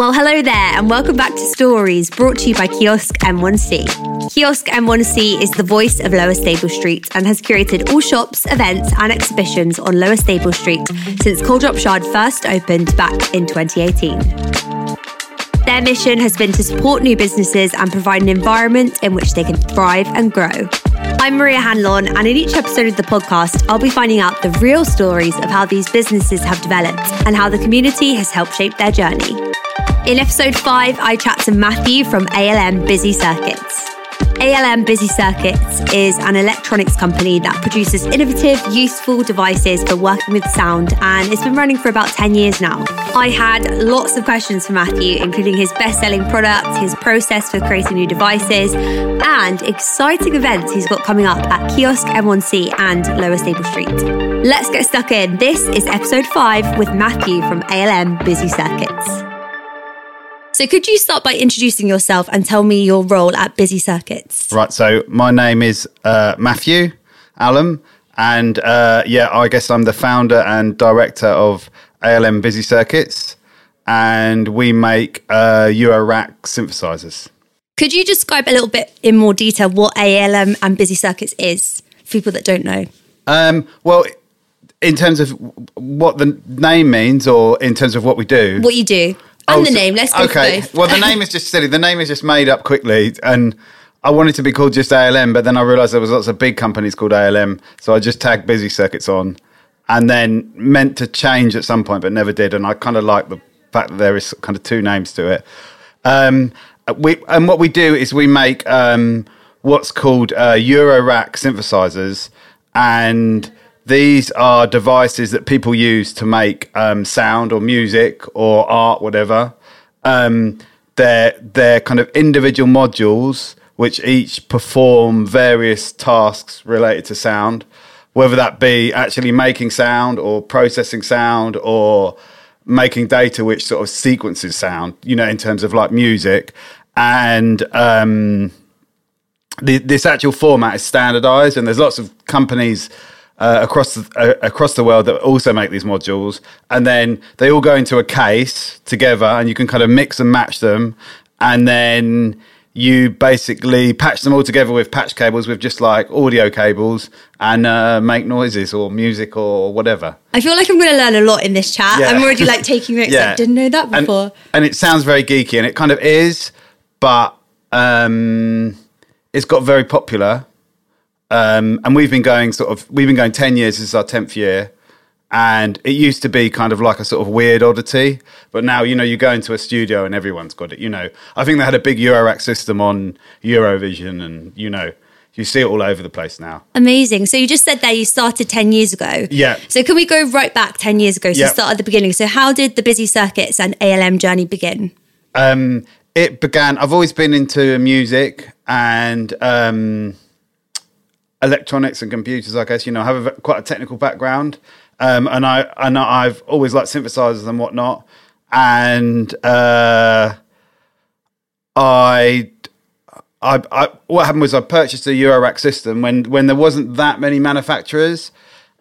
Well, hello there, and welcome back to Stories, brought to you by Kiosk N1C. Kiosk N1C is the voice of Lower Stable Street and has curated all shops, events, and exhibitions on Lower Stable Street since Coal Drop Yard first opened back in 2018. Their mission has been to support new businesses and provide an environment in which they can thrive and grow. I'm Maria Hanlon, and in each episode of the podcast, I'll be finding out the real stories of how these businesses have developed and how the community has helped shape their journey. In episode 5, I chat to Matthew from ALM Busy Circuits. ALM Busy Circuits is an electronics company that produces innovative, useful devices for working with sound, and it's been running for about 10 years now. I had lots of questions for Matthew, including his best-selling product, his process for creating new devices, and exciting events he's got coming up at Kiosk N1C and Lower Stable Street. Let's get stuck in. This is episode 5 with Matthew from ALM Busy Circuits. So could you start by introducing yourself and tell me your role at Busy Circuits? Right, so my name is Matthew Alm, and I guess I'm the founder and director of ALM Busy Circuits, and we make Eurorack synthesizers. Could you describe a little bit in more detail what ALM and Busy Circuits is for people that don't know? Well, in terms of what the name means, or in terms of what we do? What you do. And the name, let's go for both. Well, the name is just silly. The name is just made up quickly, and I wanted to be called just ALM, but then I realised there was lots of big companies called ALM, so I just tagged Busy Circuits on, and then meant to change at some point, but never did, and I kind of like the fact that there is kind of two names to it. And what we do is we make what's called Eurorack synthesizers, and these are devices that people use to make sound or music or art, whatever. They're kind of individual modules which each perform various tasks related to sound, whether that be actually making sound or processing sound or making data which sort of sequences sound, you know, in terms of like music. And this actual format is standardized, and there's lots of companies across the world that also make these modules, and then they all go into a case together, and you can kind of mix and match them, and then you basically patch them all together with patch cables, with just like audio cables, and make noises or music or whatever. I feel like I'm going to learn a lot in this chat. Yeah. I'm already like taking notes. Yeah. Like, didn't know that before. And it sounds very geeky, and it kind of is, but it's got very popular. And we've been going 10 years. This is our 10th year. And it used to be kind of like a sort of weird oddity. But now, you know, you go into a studio and everyone's got it, you know. I think they had a big Eurorack system on Eurovision, and, you know, you see it all over the place now. Amazing. So you just said there you started 10 years ago. Yeah. So can we go right back 10 years ago? So yeah. Start at the beginning. So how did the Busy Circuits and ALM journey begin? It began, I've always been into music and electronics and computers, I guess, you know. I have quite a technical background, and I've always liked synthesizers and whatnot. And what happened was I purchased a Eurorack system when there wasn't that many manufacturers,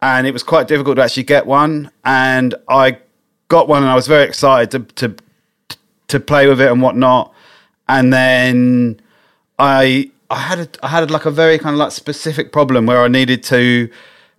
and it was quite difficult to actually get one. And I got one, and I was very excited to play with it and whatnot. And then I had like a very kind of like specific problem where I needed to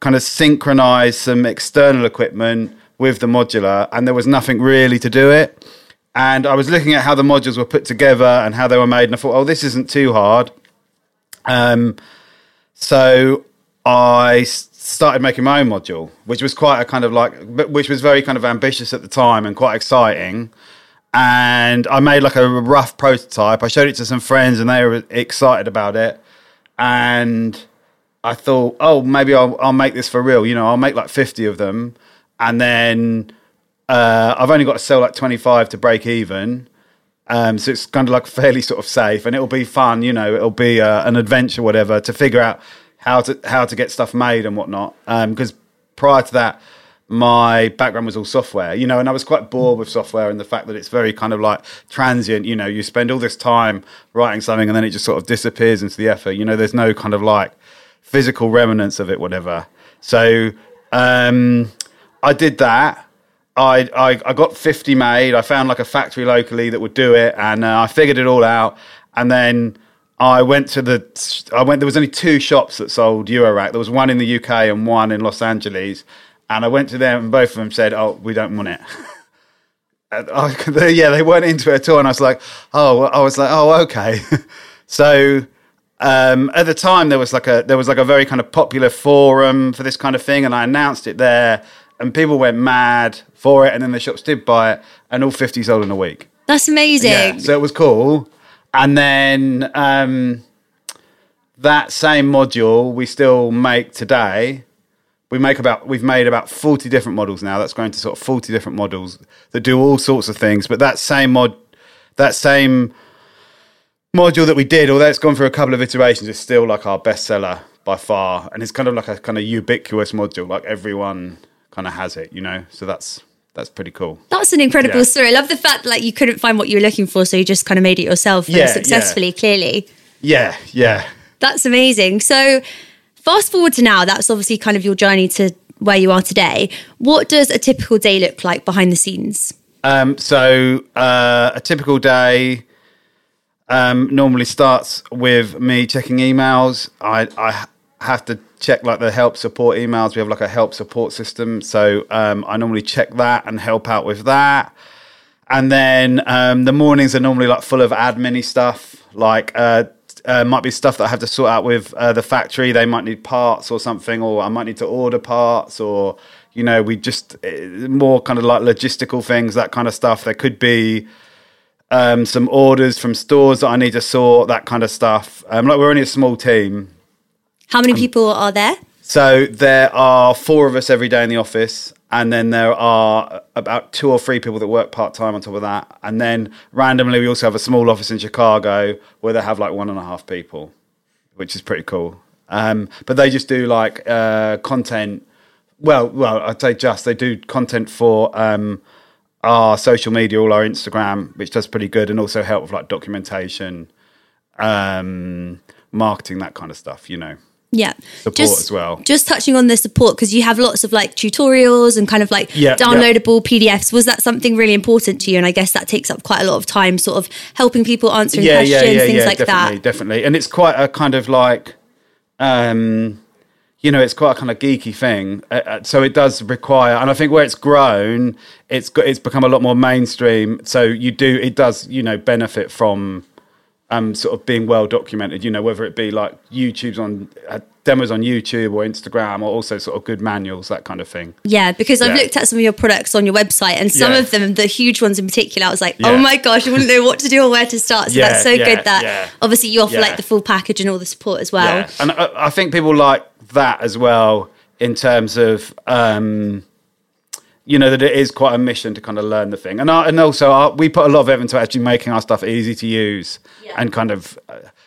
kind of synchronize some external equipment with the modular, and there was nothing really to do it. And I was looking at how the modules were put together and how they were made, and I thought, oh, this isn't too hard. So I started making my own module, which was quite a kind of like, which was very kind of ambitious at the time and quite exciting. And I made like a rough prototype. I showed it to some friends, and they were excited about it. And I thought, oh, maybe I'll make this for real. You know, I'll make like 50 of them. And then I've only got to sell like 25 to break even. So it's kind of like fairly sort of safe, and it'll be fun. You know, it'll be an adventure, whatever, to figure out how to get stuff made and whatnot. Because prior to that, my background was all software, you know, and I was quite bored with software, and the fact that it's very kind of like transient, you know, you spend all this time writing something and then it just sort of disappears into the ether, you know, there's no kind of like physical remnants of it, whatever. So I did that, I got 50 made. I found like a factory locally that would do it, and I figured it all out. And then there was only two shops that sold Eurorack. There was one in the UK and one in Los Angeles. And I went to them, and both of them said, "Oh, we don't want it." They weren't into it at all. And I was like, "Oh, okay." So at the time, there was like a very kind of popular forum for this kind of thing, and I announced it there. And people went mad for it, and then the shops did buy it, and all 50 sold in a week. That's amazing. Yeah, so it was cool. And then that same module we still make today. We've made about 40 different models now. That's going to sort of 40 different models that do all sorts of things. But that same module that we did, although it's gone through a couple of iterations, is still like our bestseller by far, and it's kind of like a kind of ubiquitous module. Like everyone kind of has it, you know, so that's pretty cool. That's an incredible story. I love the fact that like you couldn't find what you were looking for, so you just kind of made it yourself and successfully, clearly. Yeah, yeah. That's amazing. So fast forward to now, that's obviously kind of your journey to where you are today. What does a typical day look like behind the scenes? So a typical day normally starts with me checking emails. I have to check like the help support emails. We have like a help support system, so I normally check that and help out with that. And then the mornings are normally like full of admin-y stuff, like might be stuff that I have to sort out with the factory. They might need parts or something, or I might need to order parts, or you know, we just more kind of like logistical things, that kind of stuff. There could be some orders from stores that I need to sort, that kind of stuff. Like we're only a small team. How many people are there? So there are four of us every day in the office, and then there are about two or three people that work part-time on top of that. And then randomly we also have a small office in Chicago where they have like 1.5 people, which is pretty cool. But they just do like content. Well, I'd say they do content for our social media, all our Instagram, which does pretty good, and also help with like documentation, marketing, that kind of stuff, you know. Yeah. Support as well. Just touching on the support, because you have lots of like tutorials and kind of like downloadable PDFs. Was that something really important to you? And I guess that takes up quite a lot of time, sort of helping people answering questions, things like definitely, that. Definitely. And it's quite a kind of like, you know, it's quite a kind of geeky thing. So it does require, and I think where it's grown, it's become a lot more mainstream. So it does, you know, benefit from sort of being well documented, you know, whether it be like demos on YouTube or Instagram, or also sort of good manuals, that kind of thing. Yeah, because I've looked at some of your products on your website, and some of them, the huge ones in particular, I was like, oh my gosh, I wouldn't know what to do or where to start. So that's so good that obviously you offer like the full package and all the support as well. Yeah. And I think people like that as well, in terms of, you know, that it is quite a mission to kind of learn the thing. And also we put a lot of effort into actually making our stuff easy to use and kind of,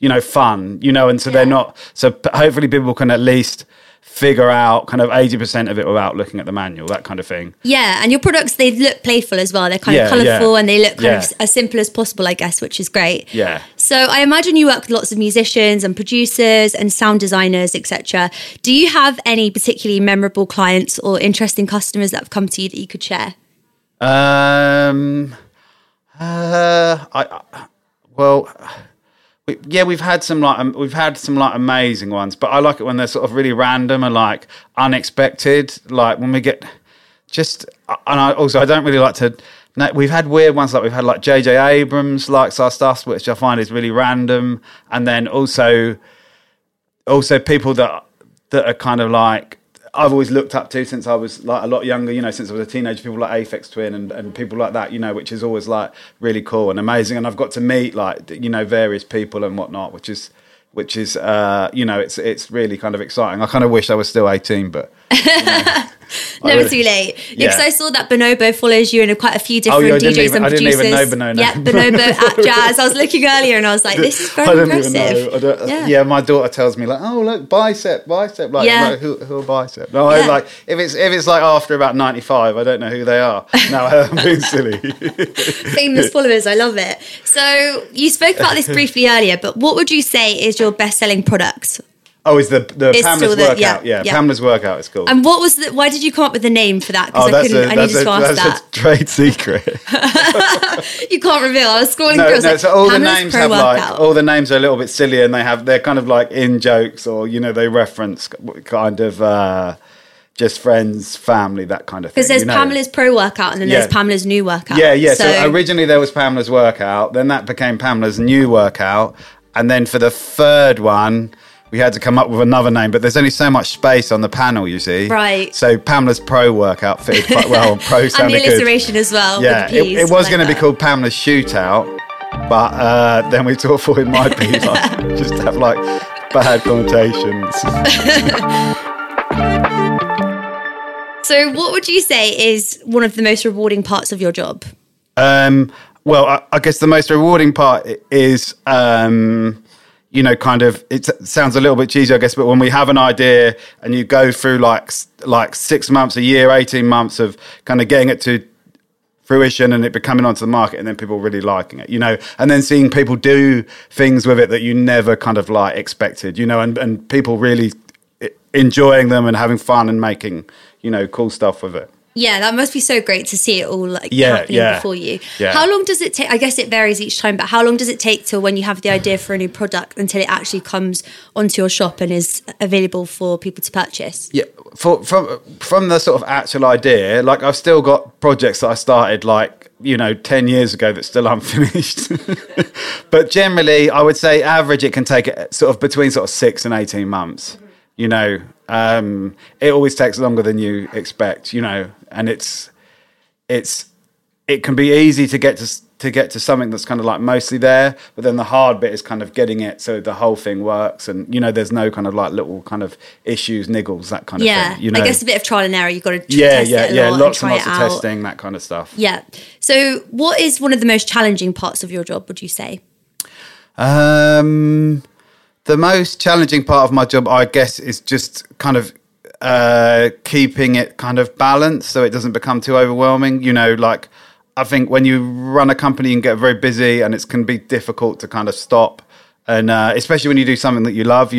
you know, fun, you know, and so they're not, so hopefully people can at least figure out kind of 80% of it without looking at the manual, that kind of thing. Yeah, and your products, they look playful as well. They're kind of colourful and they look kind of as simple as possible, I guess, which is great. Yeah. So I imagine you work with lots of musicians and producers and sound designers, etc. Do you have any particularly memorable clients or interesting customers that have come to you that you could share? We've had some like amazing ones, but I like it when they're sort of really random and like unexpected. Like when we get I don't really like to. We've had weird ones, like we've had like JJ Abrams likes our stuff, which I find is really random, and then also people that are kind of like I've always looked up to since I was like a lot younger, you know, since I was a teenager. People like Aphex Twin and people like that, you know, which is always like really cool and amazing. And I've got to meet like, you know, various people and whatnot, which is you know, it's really kind of exciting. I kind of wish I was still 18, but you know, never too late. Yeah, because I saw that Bonobo follows you in quite a few different DJs and producers. I didn't even know Bonobo. Yeah, Bonobo at Jazz. I was looking earlier and I was like, this is very impressive. I don't, my daughter tells me like, oh look, bicep. Like, like who are bicep? No, I like if it's like after about 95, I don't know who they are. No, I'm being silly. Famous followers, I love it. So you spoke about this briefly earlier, but what would you say is your best-selling product? Oh, is the Pamela's workout? Yeah, Pamela's workout is called. And what was the? Why did you come up with the name for that? Because I need to ask that. That's a trade secret. You can't reveal. I was scrolling through. No, so all Pamela's the names have like all the names are a little bit silly, and they're kind of like in jokes or they reference kind of. Just friends, family, that kind of thing. Because there's Pamela's Pro Workout and then there's Pamela's New Workout. Yeah. So originally there was Pamela's Workout, then that became Pamela's New Workout. And then for the third one, we had to come up with another name, but there's only so much space on the panel, you see. Right. So Pamela's Pro Workout fitted quite well on Pro sounded and the alliteration good. As well. Yeah, with the P's, it was going to be called Pamela's Shootout, but then we thought it might be like, just have like bad connotations. So what would you say is one of the most rewarding parts of your job? Well, I guess the most rewarding part is, it sounds a little bit cheesy, I guess, but when we have an idea and you go through like 6 months, a year, 18 months of kind of getting it to fruition and it becoming onto the market and then people really liking it, and then seeing people do things with it that you never kind of like expected, and people really enjoying them and having fun and making cool stuff with it. Yeah, that must be so great to see it all happening before you. Yeah. How long does it take? I guess it varies each time, but how long does it take till when you have the idea for a new product until it actually comes onto your shop and is available for people to purchase? Yeah, from the sort of actual idea, like I've still got projects that I started 10 years ago that's still unfinished. But generally, I would say average it can take sort of between sort of 6 and 18 months. It always takes longer than you expect, and it can be easy to get to something that's kind of like mostly there, but then the hard bit is kind of getting it so the whole thing works and, there's no kind of like little kind of issues, niggles, that kind of thing. I guess a bit of trial and error. You've got to test it a lot and lots and lots of testing, that kind of stuff. Yeah. So what is one of the most challenging parts of your job, would you say? The most challenging part of my job, I guess, is just kind of keeping it kind of balanced so it doesn't become too overwhelming. I think when you run a company, you can get very busy and it can be difficult to kind of stop. And especially when you do something that you love,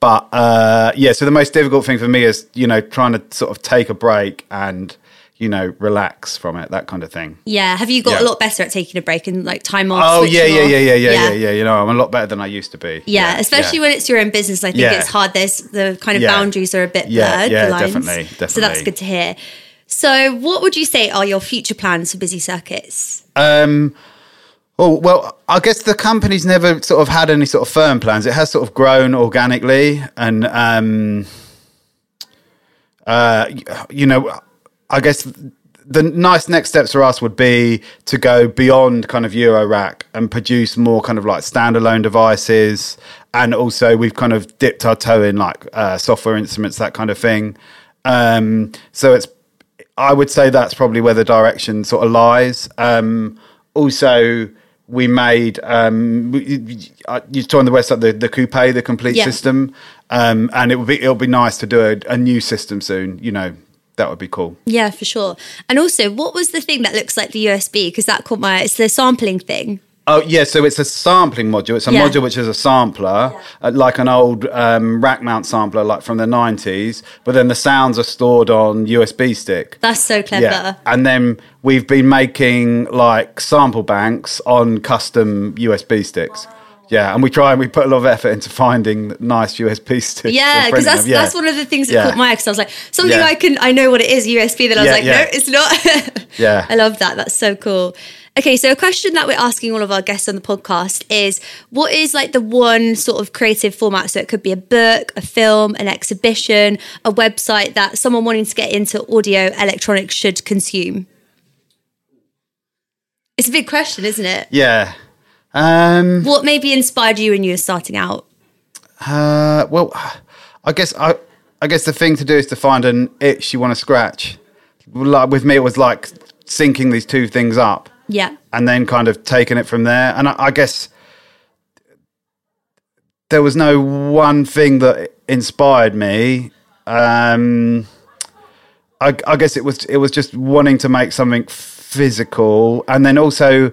But, so the most difficult thing for me is, trying to sort of take a break and... relax from it, that kind of thing. Yeah. Have you got a lot better at taking a break and time off? Oh, yeah. I'm a lot better than I used to be. Yeah, especially when it's your own business. I think it's hard. There's the kind of boundaries are a bit blurred. Yeah, definitely. So that's good to hear. So what would you say are your future plans for Busy Circuits? I guess the company's never sort of had any sort of firm plans. It has sort of grown organically and, I guess the nice next steps for us would be to go beyond kind of Eurorack and produce more kind of like standalone devices. And also we've kind of dipped our toe in software instruments, that kind of thing. I would say that's probably where the direction sort of lies. Also we made, you saw on the website, the coupe, the complete system. And it'll be nice to do a new system soon, That would be cool. Yeah, for sure. And also, what was the thing that looks like the USB? Because that caught my eye. It's the sampling thing. Oh, yeah. So it's a sampling module. It's a module which is a sampler, like an old rack mount sampler, like from the 90s. But then the sounds are stored on USB stick. That's so clever. Yeah. And then we've been making sample banks on custom USB sticks. Wow. Yeah, and we put a lot of effort into finding nice USB sticks. Yeah, because that's one of the things that caught my eye, because I was like, something I know what it is, USB, then I was no, it's not. Yeah. I love that. That's so cool. Okay, so a question that we're asking all of our guests on the podcast is, what is the one sort of creative format? So it could be a book, a film, an exhibition, a website that someone wanting to get into audio electronics should consume? It's a big question, isn't it? Yeah. What maybe inspired you when you were starting out? I guess the thing to do is to find an itch you want to scratch. With me, it was syncing these two things up. Yeah. And then kind of taking it from there. And I guess there was no one thing that inspired me. I guess it was just wanting to make something physical. And then also...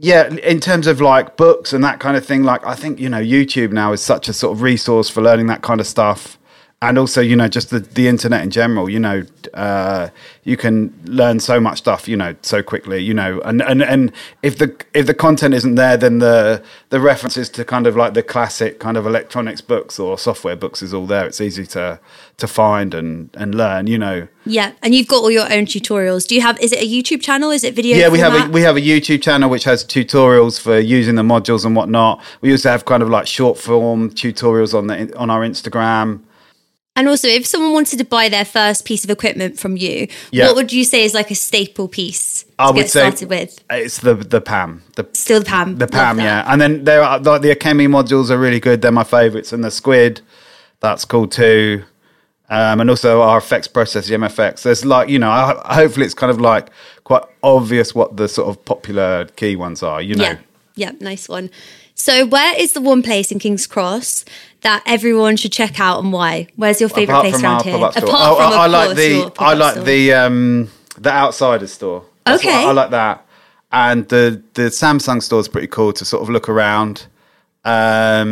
yeah, in terms of like books and that kind of thing, like I think, you know, YouTube now is such a sort of resource for learning that kind of stuff. And also, you know, just the internet in general, you know, you can learn so much stuff, you know, so quickly, you know, and if the content isn't there, then the references to kind of like the classic kind of electronics books or software books is all there. It's easy to find and learn, you know. Yeah, and you've got all your own tutorials. Do you have? Is it a YouTube channel? Is it video? Yeah, we have a YouTube channel which has tutorials for using the modules and whatnot. We also have kind of like short form tutorials on our Instagram. And also, if someone wanted to buy their first piece of equipment from you, yeah, what would you say is like a staple piece to get started with? It's the PAM. Still the PAM. The PAM, yeah. And then there are like the Akemi modules are really good. They're my favourites. And the Squid, that's cool too. And also our Aphex process, the MFX. There's like, you know, hopefully it's kind of like quite obvious what the sort of popular key ones are, you know. Yeah, nice one. So where is the one place in King's Cross that everyone should check out and why? Where's your favourite place around here? I like the Outsiders store. That's okay. I like that. And the Samsung store is pretty cool to sort of look around. Yeah,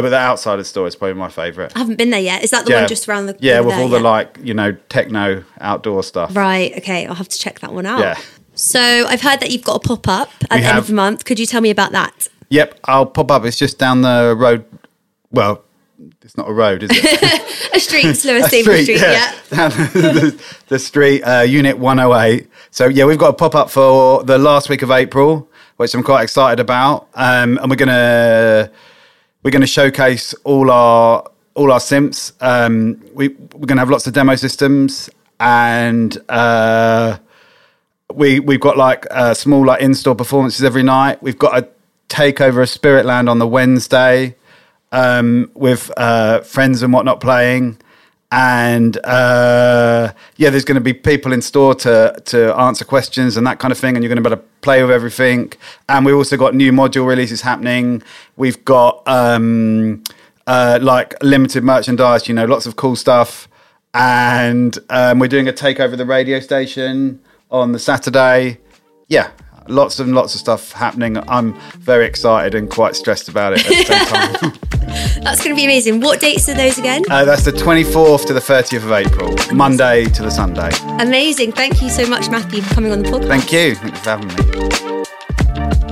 but the Outsiders store is probably my favourite. I haven't been there yet. Is that the one just around the corner? Yeah, with all the like, you know, techno outdoor stuff. Right, okay. I'll have to check that one out. Yeah. So I've heard that you've got a pop-up at the end of the month. Could you tell me about that? Yep, I'll pop up. It's just down the road. Well, it's not a road, is it? A street, Lower Stable Street, yeah. Down the street, Unit 108. So, yeah, we've got a pop-up for the last week of April, which I'm quite excited about. And we're going to showcase all our simps. We're going to have lots of demo systems and... We've got like small like in-store performances every night. We've got a takeover of Spiritland on the Wednesday with friends and whatnot playing. And there's going to be people in store to answer questions and that kind of thing. And you're going to be able to play with everything. And we've also got new module releases happening. We've got like limited merchandise, you know, lots of cool stuff. And we're doing a takeover of the radio station on the Saturday. Yeah, lots and lots of stuff happening. I'm very excited and quite stressed about it at the same time. That's going to be amazing. What dates are those again? That's the 24th to the 30th of April, Monday to the Sunday. Amazing. Thank you so much, Matthew, for coming on the podcast. Thank you. Thanks for having me.